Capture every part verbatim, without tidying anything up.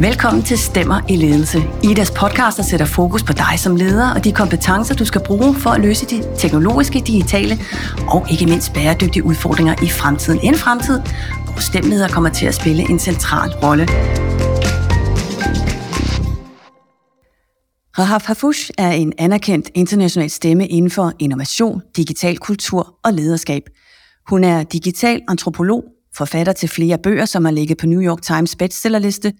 Velkommen til Stemmer i Ledelse. Idas podcaster sætter fokus på dig som leder og de kompetencer, du skal bruge for at løse de teknologiske, digitale og ikke mindst bæredygtige udfordringer i fremtiden. En fremtid, hvor stemledere kommer til at spille en central rolle. Rahaf Harfoush er en anerkendt international stemme inden for innovation, digital kultur og lederskab. Hun er digital antropolog, forfatter til flere bøger, som har ligget på New York Times bestsellerliste,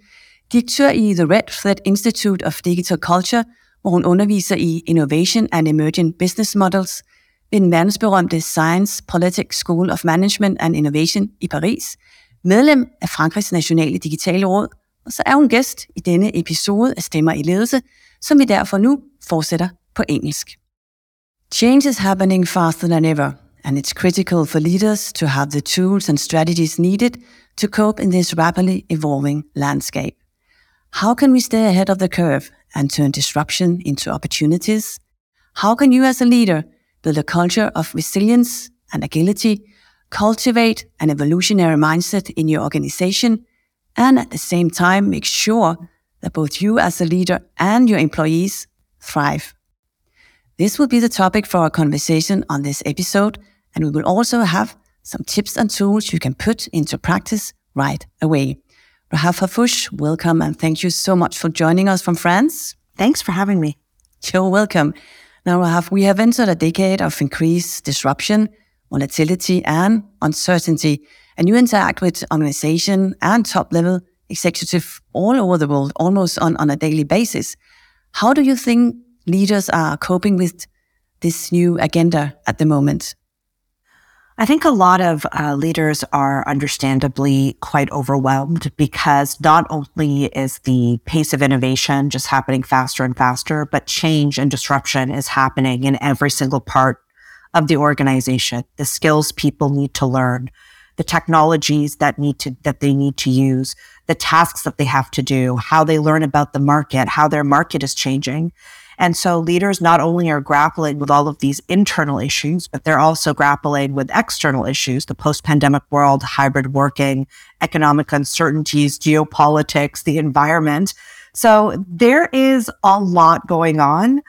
direktør i The Red Thread Institute of Digital Culture, hvor hun underviser i Innovation and Emerging Business Models, ved den verdensberømte Sciences Po School of Management and Innovation i Paris, medlem af Frankrigs Nationale Digitale Råd, og så er hun gæst i denne episode af Stemmer i Ledelse, som vi derfor nu fortsætter på engelsk. Change is happening faster than ever, and it's critical for leaders to have the tools and strategies needed to cope in this rapidly evolving landscape. How can we stay ahead of the curve and turn disruption into opportunities? How can you as a leader build a culture of resilience and agility, cultivate an evolutionary mindset in your organization, and at the same time make sure that both you as a leader and your employees thrive? This will be the topic for our conversation on this episode, and we will also have some tips and tools you can put into practice right away. Rahaf Harfoush, welcome and thank you so much for joining us from France. Thanks for having me. You're welcome. Now, Rahaf, we have entered a decade of increased disruption, volatility and uncertainty, and you interact with organization and top-level executive all over the world, almost on, on a daily basis. How do you think leaders are coping with this new agenda at the moment? I think a lot of uh, leaders are understandably quite overwhelmed because not only is the pace of innovation just happening faster and faster, but change and disruption is happening in every single part of the organization. The skills people need to learn, the technologies that need to that they need to use, the tasks that they have to do, how they learn about the market, how their market is changing. And so leaders not only are grappling with all of these internal issues, but they're also grappling with external issues, the post-pandemic world, hybrid working, economic uncertainties, geopolitics, the environment. So there is a lot going on,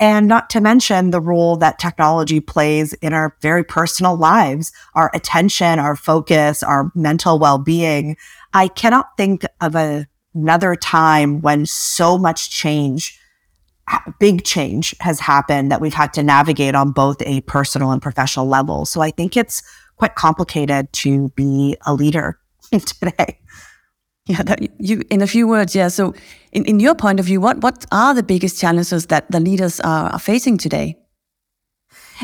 and not to mention the role that technology plays in our very personal lives, our attention, our focus, our mental well-being. I cannot think of a, another time when so much change big change has happened that we've had to navigate on both a personal and professional level. So I think it's quite complicated to be a leader today. Yeah, that, you, in a few words, yeah. So in, in your point of view, what, what are the biggest challenges that the leaders are, are facing today?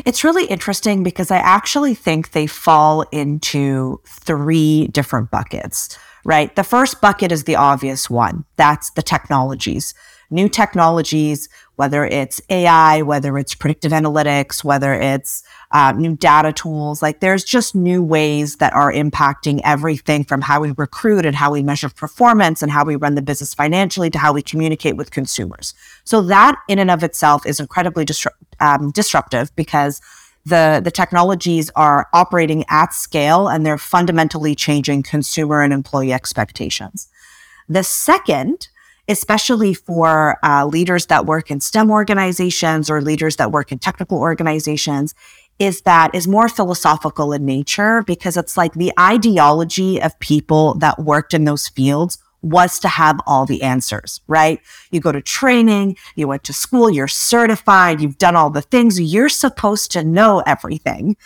It's really interesting because I actually think they fall into three different buckets, right? The first bucket is the obvious one. That's the technologies. New technologies, whether it's A I, whether it's predictive analytics, whether it's uh, new data tools, like there's just new ways that are impacting everything from how we recruit and how we measure performance and how we run the business financially to how we communicate with consumers. So that in and of itself is incredibly disrupt, um, disruptive because the, the technologies are operating at scale and they're fundamentally changing consumer and employee expectations. The second, especially for uh, leaders that work in STEM organizations or leaders that work in technical organizations, is that is more philosophical in nature because it's like the ideology of people that worked in those fields was to have all the answers, right? You go to training, you went to school, you're certified, you've done all the things, you're supposed to know everything.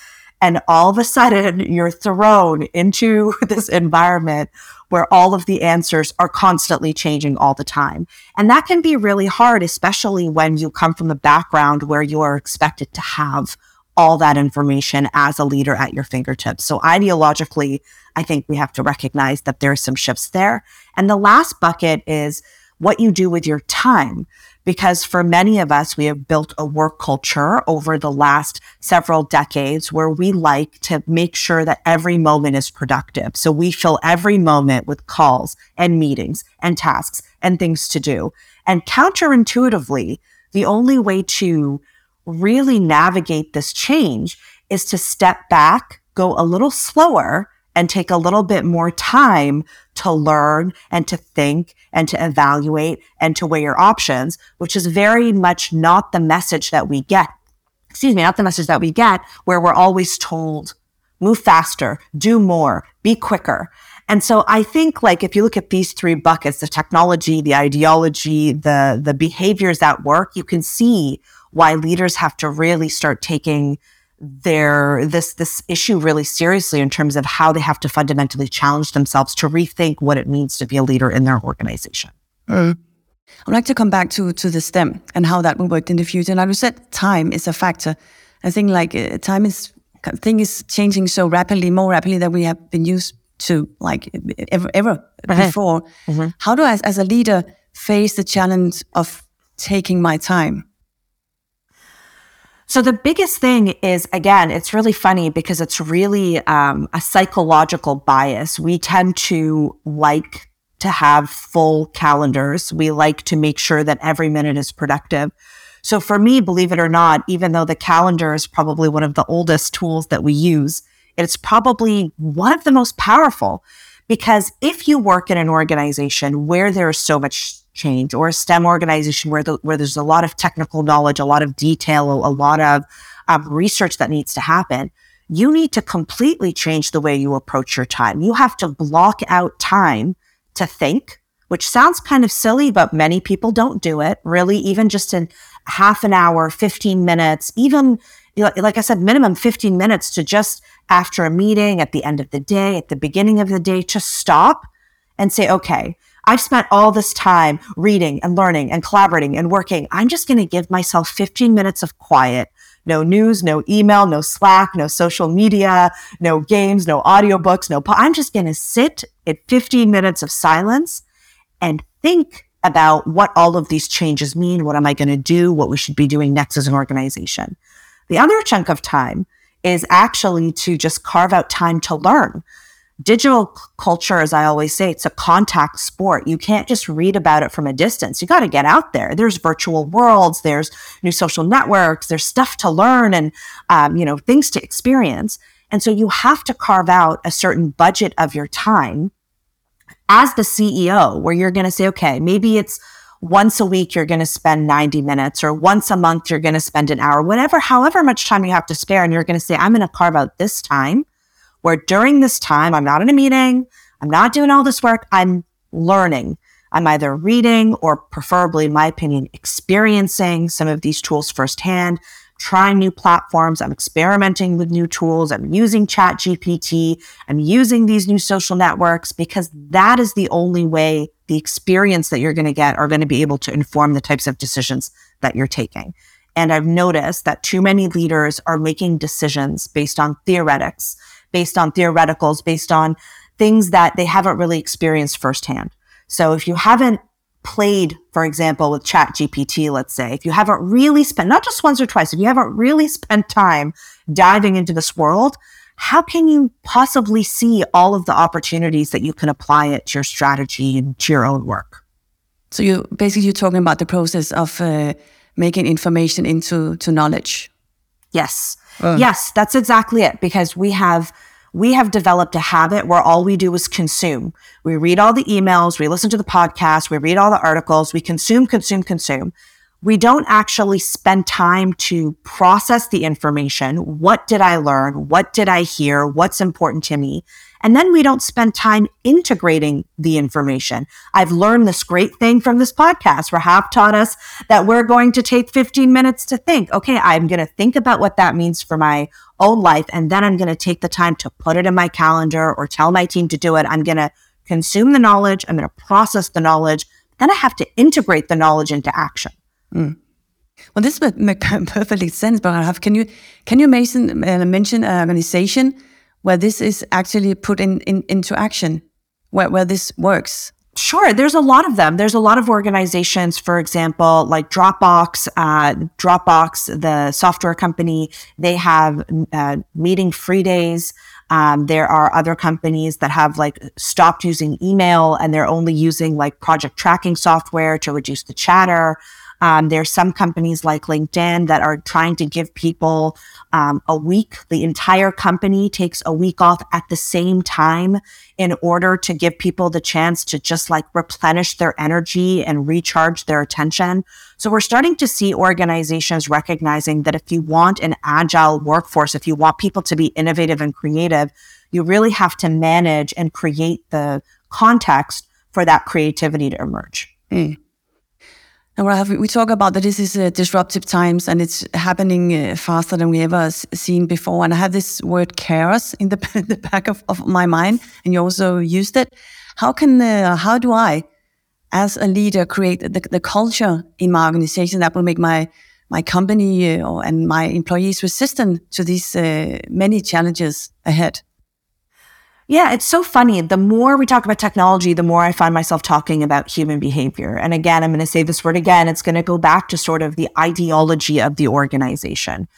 And all of a sudden, you're thrown into this environment where all of the answers are constantly changing all the time. And that can be really hard, especially when you come from a background where you are expected to have all that information as a leader at your fingertips. So ideologically, I think we have to recognize that there are some shifts there. And the last bucket is what you do with your time. Because for many of us, we have built a work culture over the last several decades where we like to make sure that every moment is productive. So we fill every moment with calls and meetings and tasks and things to do. And counterintuitively, the only way to really navigate this change is to step back, go a little slower, and take a little bit more time to learn and to think and to evaluate and to weigh your options, which is very much not the message that we get. Excuse me, not the message that we get where we're always told, move faster, do more, be quicker. And so I think, like, if you look at these three buckets, the technology, the ideology, the, the behaviors at work, you can see why leaders have to really start taking their, this, this issue really seriously in terms of how they have to fundamentally challenge themselves to rethink what it means to be a leader in their organization. Mm. I'd like to come back to, to the STEM and how that will work in the future. And you said time is a factor. I think like uh, time is, thing is changing so rapidly, more rapidly than we have been used to like ever, ever uh-huh. before. Mm-hmm. How do I, as a leader, face the challenge of taking my time? So the biggest thing is, again, it's really funny because it's really um, a psychological bias. We tend to like to have full calendars. We like to make sure that every minute is productive. So for me, believe it or not, even though the calendar is probably one of the oldest tools that we use, it's probably one of the most powerful, because if you work in an organization where there is so much change, or a STEM organization where the, where there's a lot of technical knowledge, a lot of detail, a lot of um, research that needs to happen, you need to completely change the way you approach your time. You have to block out time to think, which sounds kind of silly, but many people don't do it. Really, even just in half an hour, fifteen minutes, even, you know, like I said, minimum fifteen minutes to just after a meeting, at the end of the day, at the beginning of the day, just stop and say, okay, I've spent all this time reading and learning and collaborating and working. I'm just going to give myself fifteen minutes of quiet. No news, no email, no Slack, no social media, no games, no audiobooks, no, po- I'm just going to sit at fifteen minutes of silence and think about what all of these changes mean. What am I going to do? What we should be doing next as an organization. The other chunk of time is actually to just carve out time to learn. Digital culture, as I always say, it's a contact sport. You can't just read about it from a distance. You got to get out there. There's virtual worlds. There's new social networks. There's stuff to learn and, um, you know, things to experience. And so you have to carve out a certain budget of your time as the C E O, where you're going to say, okay, maybe it's once a week, you're going to spend ninety minutes, or once a month, you're going to spend an hour, whatever, however much time you have to spare. And you're going to say, I'm going to carve out this time where during this time, I'm not in a meeting, I'm not doing all this work, I'm learning. I'm either reading or preferably, in my opinion, experiencing some of these tools firsthand, trying new platforms. I'm experimenting with new tools. I'm using ChatGPT. I'm using these new social networks, because that is the only way the experience that you're going to get are going to be able to inform the types of decisions that you're taking. And I've noticed that too many leaders are making decisions based on theoretics, based on theoreticals, based on things that they haven't really experienced firsthand. So if you haven't played, for example, with ChatGPT, let's say, if you haven't really spent, not just once or twice, if you haven't really spent time diving into this world, how can you possibly see all of the opportunities that you can apply it to your strategy and to your own work? So you basically you're talking about the process of uh, making information into to knowledge. Yes, uh. yes, that's exactly it. Because we have we have developed a habit where all we do is consume. We read all the emails, we listen to the podcast, we read all the articles, we consume, consume, consume. We don't actually spend time to process the information. What did I learn? What did I hear? What's important to me? And then we don't spend time integrating the information. I've learned this great thing from this podcast. Rahaf taught us that we're going to take fifteen minutes to think. Okay, I'm going to think about what that means for my own life. And then I'm going to take the time to put it in my calendar or tell my team to do it. I'm going to consume the knowledge. I'm going to process the knowledge. Then I have to integrate the knowledge into action. Mm. Well, this would make perfectly sense, but Rahaf, can you can you mention, uh, mention an organization where this is actually put in, in into action, where where this works? Sure, there's a lot of them. There's a lot of organizations, for example, like Dropbox, uh, Dropbox, the software company. They have uh, meeting-free days. Um, there are other companies that have like stopped using email and they're only using like project tracking software to reduce the chatter. Um, there are some companies like LinkedIn that are trying to give people um, a week. The entire company takes a week off at the same time in order to give people the chance to just like replenish their energy and recharge their attention. So we're starting to see organizations recognizing that if you want an agile workforce, if you want people to be innovative and creative, you really have to manage and create the context for that creativity to emerge. Mm. And Rahaf, we talk about that this is uh, disruptive times and it's happening uh, faster than we ever s- seen before. And I have this word chaos in the, the back of, of my mind, and you also used it. How can, uh, how do I, as a leader, create the, the culture in my organization that will make my, my company uh, and my employees resistant to these uh, many challenges ahead? Yeah, it's so funny. The more we talk about technology, the more I find myself talking about human behavior. And again, I'm going to say this word again. It's going to go back to sort of the ideology of the organization.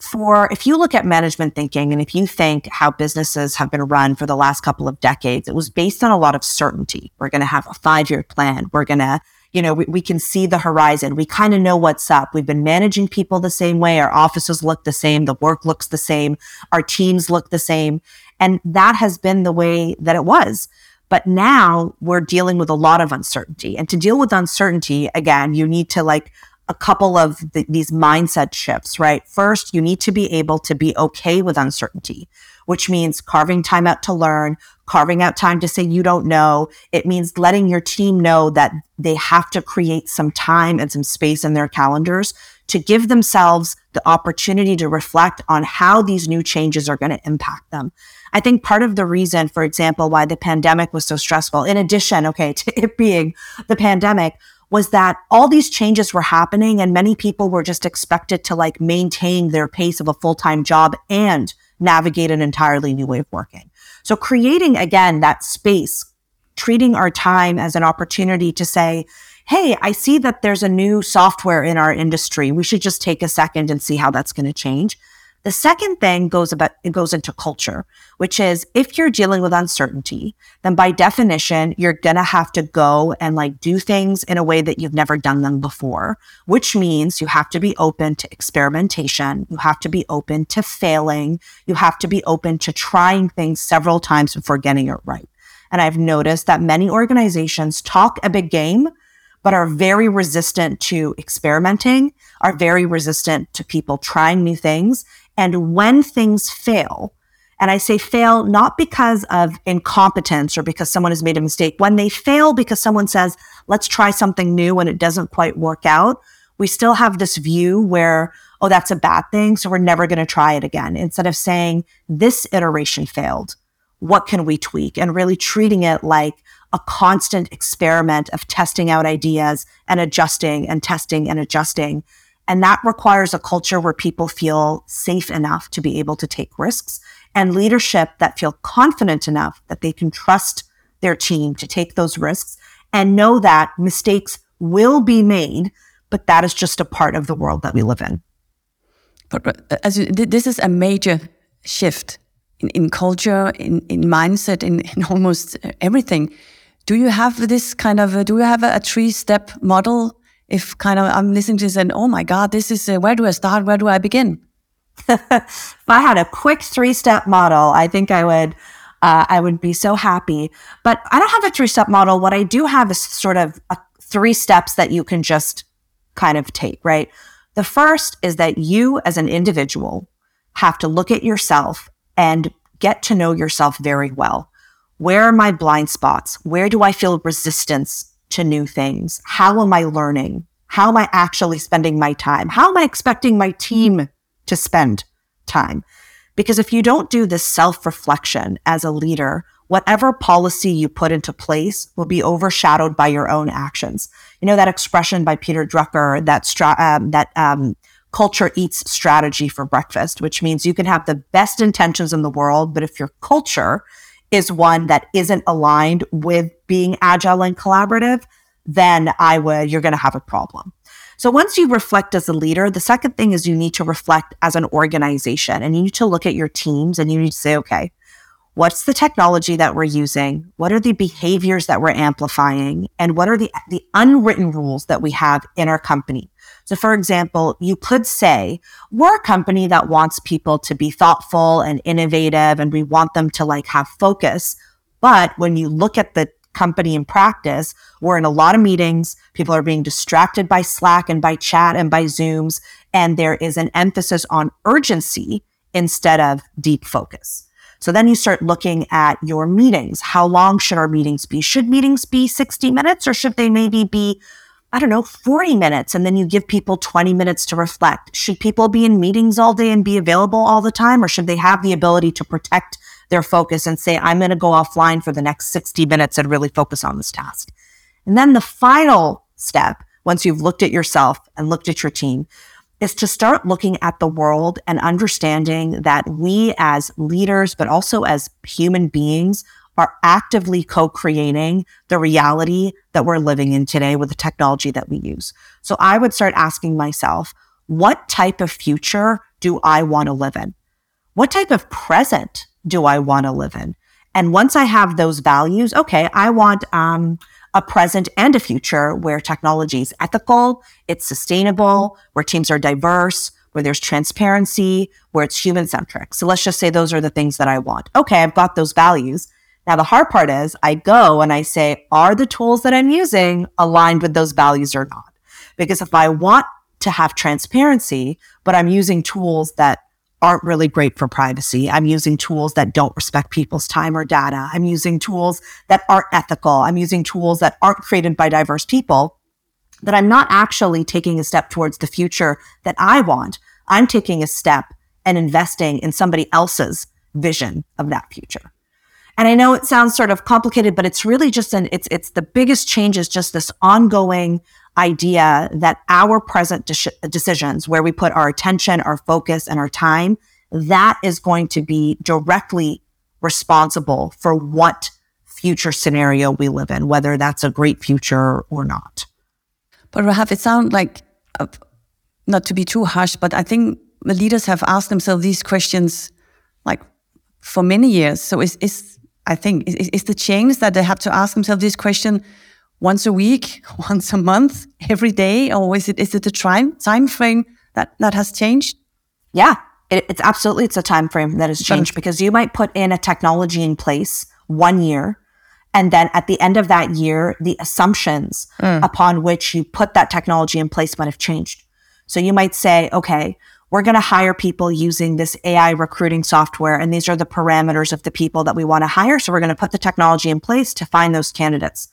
For if you look at management thinking, and if you think how businesses have been run for the last couple of decades, it was based on a lot of certainty. We're going to have a five-year plan. We're going to, you know, we, we can see the horizon. We kind of know what's up. We've been managing people the same way. Our offices look the same. The work looks the same. Our teams look the same. And that has been the way that it was. But now we're dealing with a lot of uncertainty. And to deal with uncertainty, again, you need to like a couple of th- these mindset shifts, right? First, you need to be able to be okay with uncertainty, which means carving time out to learn, carving out time to say you don't know. It means letting your team know that they have to create some time and some space in their calendars to give themselves the opportunity to reflect on how these new changes are going to impact them. I think part of the reason, for example, why the pandemic was so stressful, in addition, okay, to it being the pandemic, was that all these changes were happening and many people were just expected to like maintain their pace of a full-time job and navigate an entirely new way of working. So creating, again, that space, treating our time as an opportunity to say, hey, I see that there's a new software in our industry. We should just take a second and see how that's going to change. The second thing goes about, it goes into culture, which is if you're dealing with uncertainty, then by definition, you're going to have to go and like do things in a way that you've never done them before, which means you have to be open to experimentation. You have to be open to failing. You have to be open to trying things several times before getting it right. And I've noticed that many organizations talk a big game, but are very resistant to experimenting, are very resistant to people trying new things. And when things fail, and I say fail not because of incompetence or because someone has made a mistake, when they fail because someone says, let's try something new and it doesn't quite work out, we still have this view where, oh, that's a bad thing, so we're never going to try it again. Instead of saying, this iteration failed, what can we tweak? And really treating it like a constant experiment of testing out ideas and adjusting and testing and adjusting. And that requires a culture where people feel safe enough to be able to take risks and leadership that feel confident enough that they can trust their team to take those risks and know that mistakes will be made, but that is just a part of the world that we live in. But, but as you, this is a major shift in, in culture, in, in mindset, in, in almost everything. Do you have this kind of, do you have a, a three-step model? If kind of I'm listening to this and, oh my God, this is, uh, where do I start? Where do I begin? If I had a quick three-step model, I think I would, uh, I would be so happy. But I don't have a three-step model. What I do have is sort of a, three steps that you can just kind of take, right? The first is that you as an individual have to look at yourself and get to know yourself very well. Where are my blind spots? Where do I feel resistance to new things? How am I learning? How am I actually spending my time? How am I expecting my team to spend time? Because if you don't do this self-reflection as a leader, whatever policy you put into place will be overshadowed by your own actions. You know that expression by Peter Drucker that stra- um, that um, culture eats strategy for breakfast, which means you can have the best intentions in the world, but if your culture is one that isn't aligned with being agile and collaborative, then I would, you're going to have a problem. So once you reflect as a leader, the second thing is you need to reflect as an organization and you need to look at your teams and you need to say, okay, what's the technology that we're using? What are the behaviors that we're amplifying? And what are the, the unwritten rules that we have in our company? So for example, you could say, we're a company that wants people to be thoughtful and innovative, and we want them to like have focus. But when you look at the company in practice, we're in a lot of meetings, people are being distracted by Slack and by chat and by Zooms, and there is an emphasis on urgency instead of deep focus. So then you start looking at your meetings. How long should our meetings be? Should meetings be sixty minutes, or should they maybe be, I don't know, forty minutes, and then you give people twenty minutes to reflect? Should people be in meetings all day and be available all the time, or should they have the ability to protect their focus and say, I'm going to go offline for the next sixty minutes and really focus on this task? And then the final step, once you've looked at yourself and looked at your team, is to start looking at the world and understanding that we as leaders, but also as human beings, are actively co-creating the reality that we're living in today with the technology that we use. So I would start asking myself, what type of future do I want to live in? What type of present do I want to live in? And once I have those values, okay, I want um, a present and a future where technology is ethical, it's sustainable, where teams are diverse, where there's transparency, where it's human-centric. So let's just say those are the things that I want. Okay, I've got those values. Now, the hard part is I go and I say, are the tools that I'm using aligned with those values or not? Because if I want to have transparency, but I'm using tools that aren't really great for privacy, I'm using tools that don't respect people's time or data, I'm using tools that aren't ethical, I'm using tools that aren't created by diverse people, that I'm not actually taking a step towards the future that I want. I'm taking a step and investing in somebody else's vision of that future. And I know it sounds sort of complicated, but it's really just an, it's, it's the biggest change is just this ongoing idea that our present de- decisions, where we put our attention, our focus, and our time, that is going to be directly responsible for what future scenario we live in, whether that's a great future or not. But Rahaf, it sounds like, uh, not to be too harsh, but I think the leaders have asked themselves these questions like for many years. So is, is, I think it's the change that they have to ask themselves this question once a week, once a month, every day, or is it is it the time time frame that, that has changed? Yeah, it, it's absolutely it's a time frame that has changed, because you might put in a technology in place one year, and then at the end of that year, the assumptions mm. upon which you put that technology in place might have changed. So you might say, okay, we're going to hire people using this A I recruiting software, and these are the parameters of the people that we want to hire. So we're going to put the technology in place to find those candidates.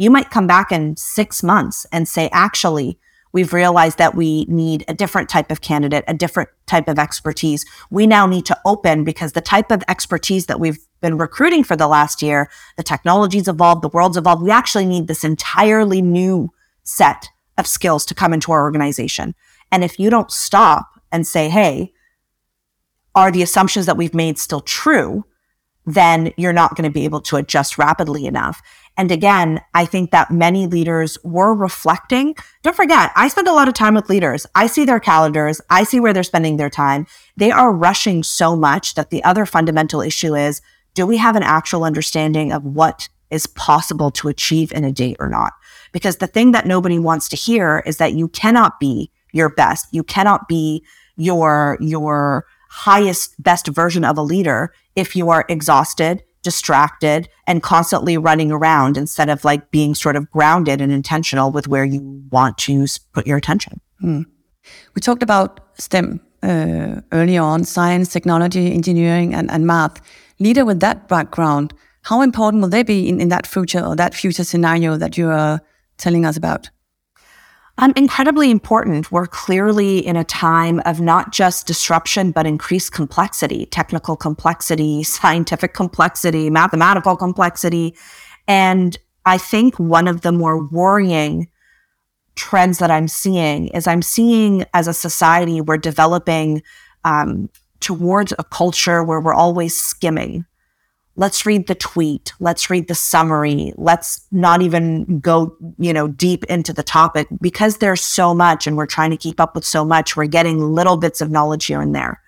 You might come back in six months and say, actually, we've realized that we need a different type of candidate, a different type of expertise. We now need to open, because the type of expertise that we've been recruiting for the last year, the technology's evolved, the world's evolved. We actually need this entirely new set of skills to come into our organization. And if you don't stop and say, hey, are the assumptions that we've made still true? Then you're not going to be able to adjust rapidly enough. And again, I think that many leaders were reflecting. Don't forget, I spend a lot of time with leaders. I see their calendars. I see where they're spending their time. They are rushing so much that the other fundamental issue is, do we have an actual understanding of what is possible to achieve in a day or not? Because the thing that nobody wants to hear is that you cannot be your best. You cannot be your, your highest, best version of a leader if you are exhausted, distracted, and constantly running around instead of like being sort of grounded and intentional with where you want to put your attention. Mm. We talked about STEM uh, earlier on, science, technology, engineering, and, and math. Leader with that background, how important will they be in, in that future or that future scenario that you are telling us about? Um, incredibly important. We're clearly in a time of not just disruption, but increased complexity, technical complexity, scientific complexity, mathematical complexity. And I think one of the more worrying trends that I'm seeing is I'm seeing as a society, we're developing um, towards a culture where we're always skimming. Let's read the tweet. Let's read the summary. Let's not even go, you know, deep into the topic, because there's so much and we're trying to keep up with so much. We're getting little bits of knowledge here and there.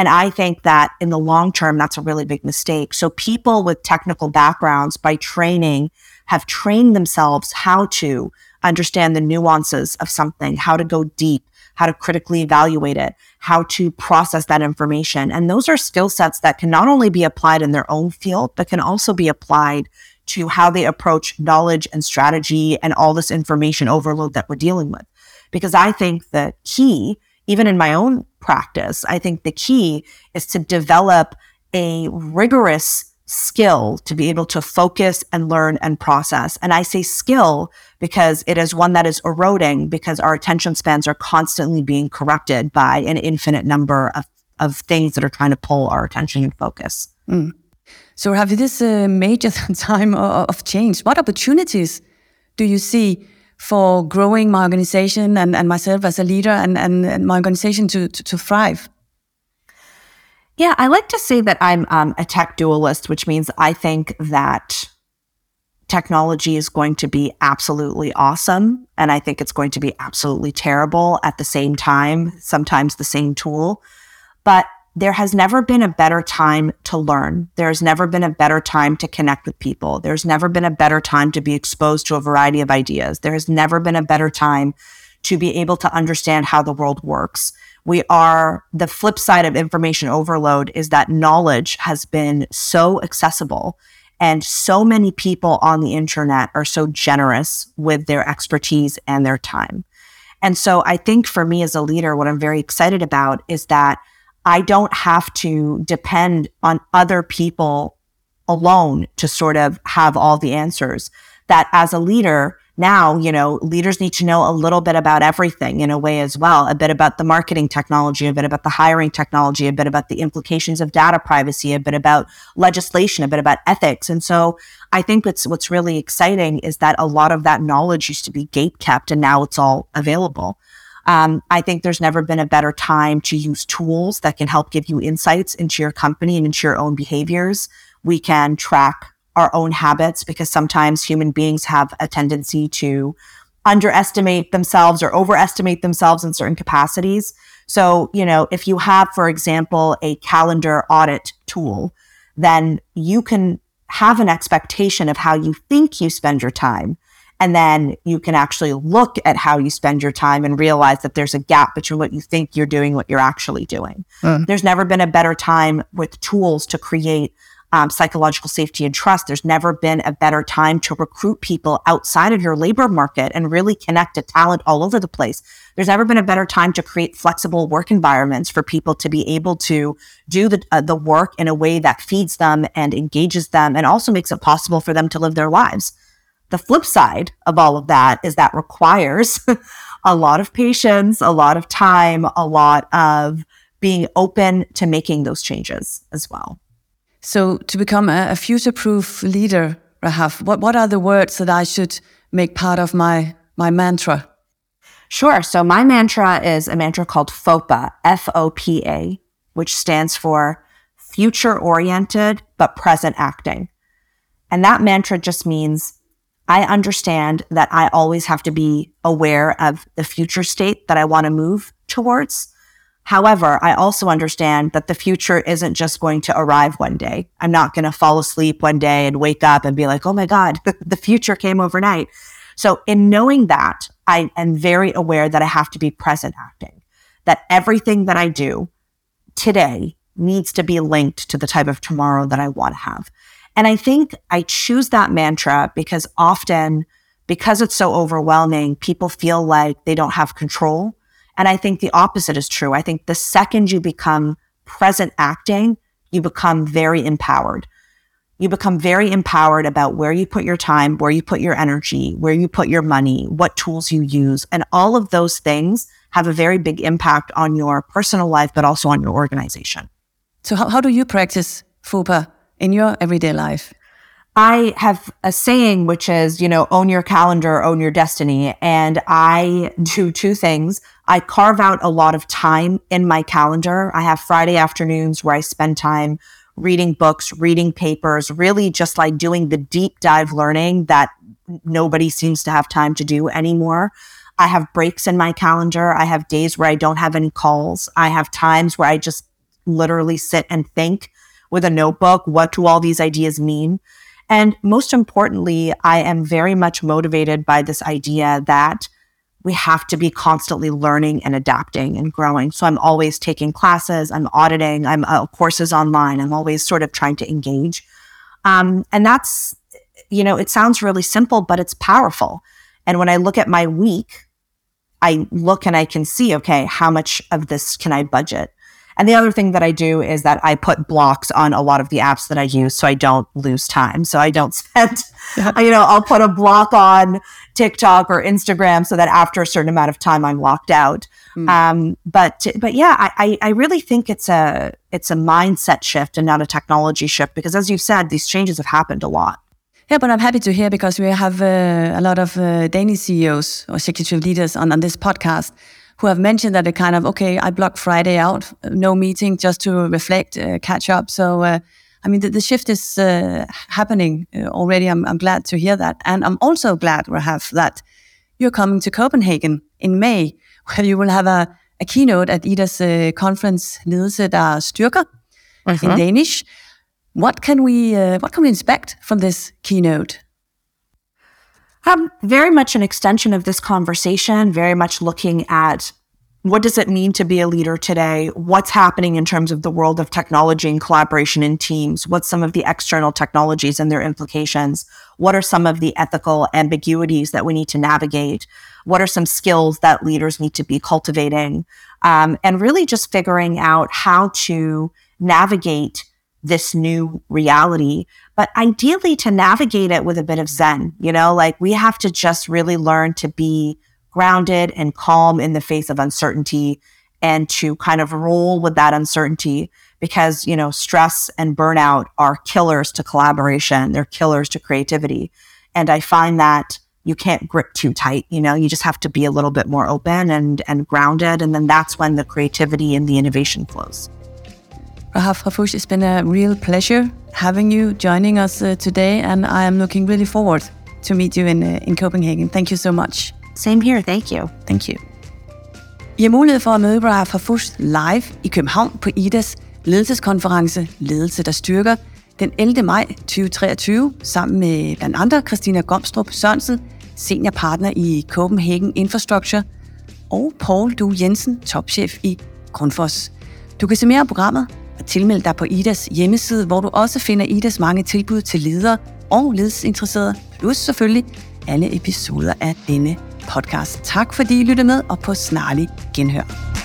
And I think that in the long term, that's a really big mistake. So people with technical backgrounds by training have trained themselves how to understand the nuances of something, how to go deep, how to critically evaluate it, how to process that information. And those are skill sets that can not only be applied in their own field, but can also be applied to how they approach knowledge and strategy and all this information overload that we're dealing with. Because I think the key, even in my own practice, I think the key is to develop a rigorous skill to be able to focus and learn and process. And I say skill because it is one that is eroding because our attention spans are constantly being corrupted by an infinite number of, of things that are trying to pull our attention and focus. Mm. So Rahaf, this uh, major time of change, what opportunities do you see for growing my organization and, and myself as a leader and, and, and my organization to, to, to thrive? Yeah, I like to say that I'm um, a tech dualist, which means I think that technology is going to be absolutely awesome, and I think it's going to be absolutely terrible at the same time, sometimes the same tool. But there has never been a better time to learn. There has never been a better time to connect with people. There's never been a better time to be exposed to a variety of ideas. There has never been a better time to be able to understand how the world works. We are, the flip side of information overload is that knowledge has been so accessible and so many people on the internet are so generous with their expertise and their time. And so I think for me as a leader, what I'm very excited about is that I don't have to depend on other people alone to sort of have all the answers. That as a leader, now, you know, leaders need to know a little bit about everything in a way as well, a bit about the marketing technology, a bit about the hiring technology, a bit about the implications of data privacy, a bit about legislation, a bit about ethics. And so I think what's, what's really exciting is that a lot of that knowledge used to be gatekept and now it's all available. Um, I think there's never been a better time to use tools that can help give you insights into your company and into your own behaviors. We can track our own habits, because sometimes human beings have a tendency to underestimate themselves or overestimate themselves in certain capacities. So, you know, if you have, for example, a calendar audit tool, then you can have an expectation of how you think you spend your time. And then you can actually look at how you spend your time and realize that there's a gap between what you think you're doing and what you're actually doing. Mm. There's never been a better time with tools to create Um, psychological safety and trust. There's never been a better time to recruit people outside of your labor market and really connect to talent all over the place. There's never been a better time to create flexible work environments for people to be able to do the uh, the work in a way that feeds them and engages them and also makes it possible for them to live their lives. The flip side of all of that is that requires a lot of patience, a lot of time, a lot of being open to making those changes as well. So to become a, a future-proof leader, Rahaf, what, what are the words that I should make part of my, my mantra? Sure. So my mantra is a mantra called FOPA, F O P A, which stands for future-oriented but present acting. And that mantra just means I understand that I always have to be aware of the future state that I want to move towards. However, I also understand that the future isn't just going to arrive one day. I'm not going to fall asleep one day and wake up and be like, oh my God, the future came overnight. So in knowing that, I am very aware that I have to be present acting, that everything that I do today needs to be linked to the type of tomorrow that I want to have. And I think I choose that mantra because often, because it's so overwhelming, people feel like they don't have control. And I think the opposite is true. I think the second you become present acting, you become very empowered. You become very empowered about where you put your time, where you put your energy, where you put your money, what tools you use. And all of those things have a very big impact on your personal life, but also on your organization. So how, how do you practice FOPA in your everyday life? I have a saying, which is, you know, own your calendar, own your destiny. And I do two things. I carve out a lot of time in my calendar. I have Friday afternoons where I spend time reading books, reading papers, really just like doing the deep dive learning that nobody seems to have time to do anymore. I have breaks in my calendar. I have days where I don't have any calls. I have times where I just literally sit and think with a notebook, what do all these ideas mean? And most importantly, I am very much motivated by this idea that we have to be constantly learning and adapting and growing. So I'm always taking classes, I'm auditing, I'm uh, courses online, I'm always sort of trying to engage. Um, and that's, you know, it sounds really simple, but it's powerful. And when I look at my week, I look and I can see, okay, how much of this can I budget? And the other thing that I do is that I put blocks on a lot of the apps that I use so I don't lose time. So I don't spend, you know, I'll put a block on TikTok or Instagram so that after a certain amount of time I'm locked out. Mm. Um, but but yeah, I, I really think it's a it's a mindset shift and not a technology shift, because as you've said, these changes have happened a lot. Yeah, but I'm happy to hear, because we have uh, a lot of uh, Danish C E Os or executive leaders on, on this podcast who have mentioned that they kind of, okay, I block Friday out, no meeting, just to reflect, uh, catch up. So, uh, I mean, the, the shift is uh, happening already. I'm, I'm glad to hear that. And I'm also glad, Rahaf, that you're coming to Copenhagen in May, where you will have a, a keynote at Ida's uh, conference, Ledelse der styrker, uh-huh. in Danish. What can we uh, what can we expect from this keynote? Um, very much an extension of this conversation, very much looking at what does it mean to be a leader today? What's happening in terms of the world of technology and collaboration in teams? What's some of the external technologies and their implications? What are some of the ethical ambiguities that we need to navigate? What are some skills that leaders need to be cultivating? Um, and really just figuring out how to navigate this new reality, but ideally to navigate it with a bit of zen, you know, like we have to just really learn to be grounded and calm in the face of uncertainty and to kind of roll with that uncertainty, because, you know, stress and burnout are killers to collaboration. They're killers to creativity. And I find that you can't grip too tight, you know, you just have to be a little bit more open and, and grounded. And then that's when the creativity and the innovation flows. Rahaf Harfoush, it's been a real pleasure having you joining us uh, today, and I am looking really forward to meet you in, uh, in Copenhagen. Thank you so much. Same here, thank you. Thank you. I har mulighed for at møde Rahaf Harfoush live i København på I D A S ledelseskonference Ledelse der styrker den ellevte maj to tusind treogtyve, sammen med blandt andre Christina Gomstrup Sønset, seniorpartner i Copenhagen Infrastructure, og Paul Du Jensen, topchef i Conforcs. Du kan se mere om programmet og tilmeld dig på I D A S hjemmeside, hvor du også finder I D A S mange tilbud til ledere og ledelsesinteresserede, plus selvfølgelig alle episoder af denne podcast. Tak fordi I lyttede med, og på snarlig genhør.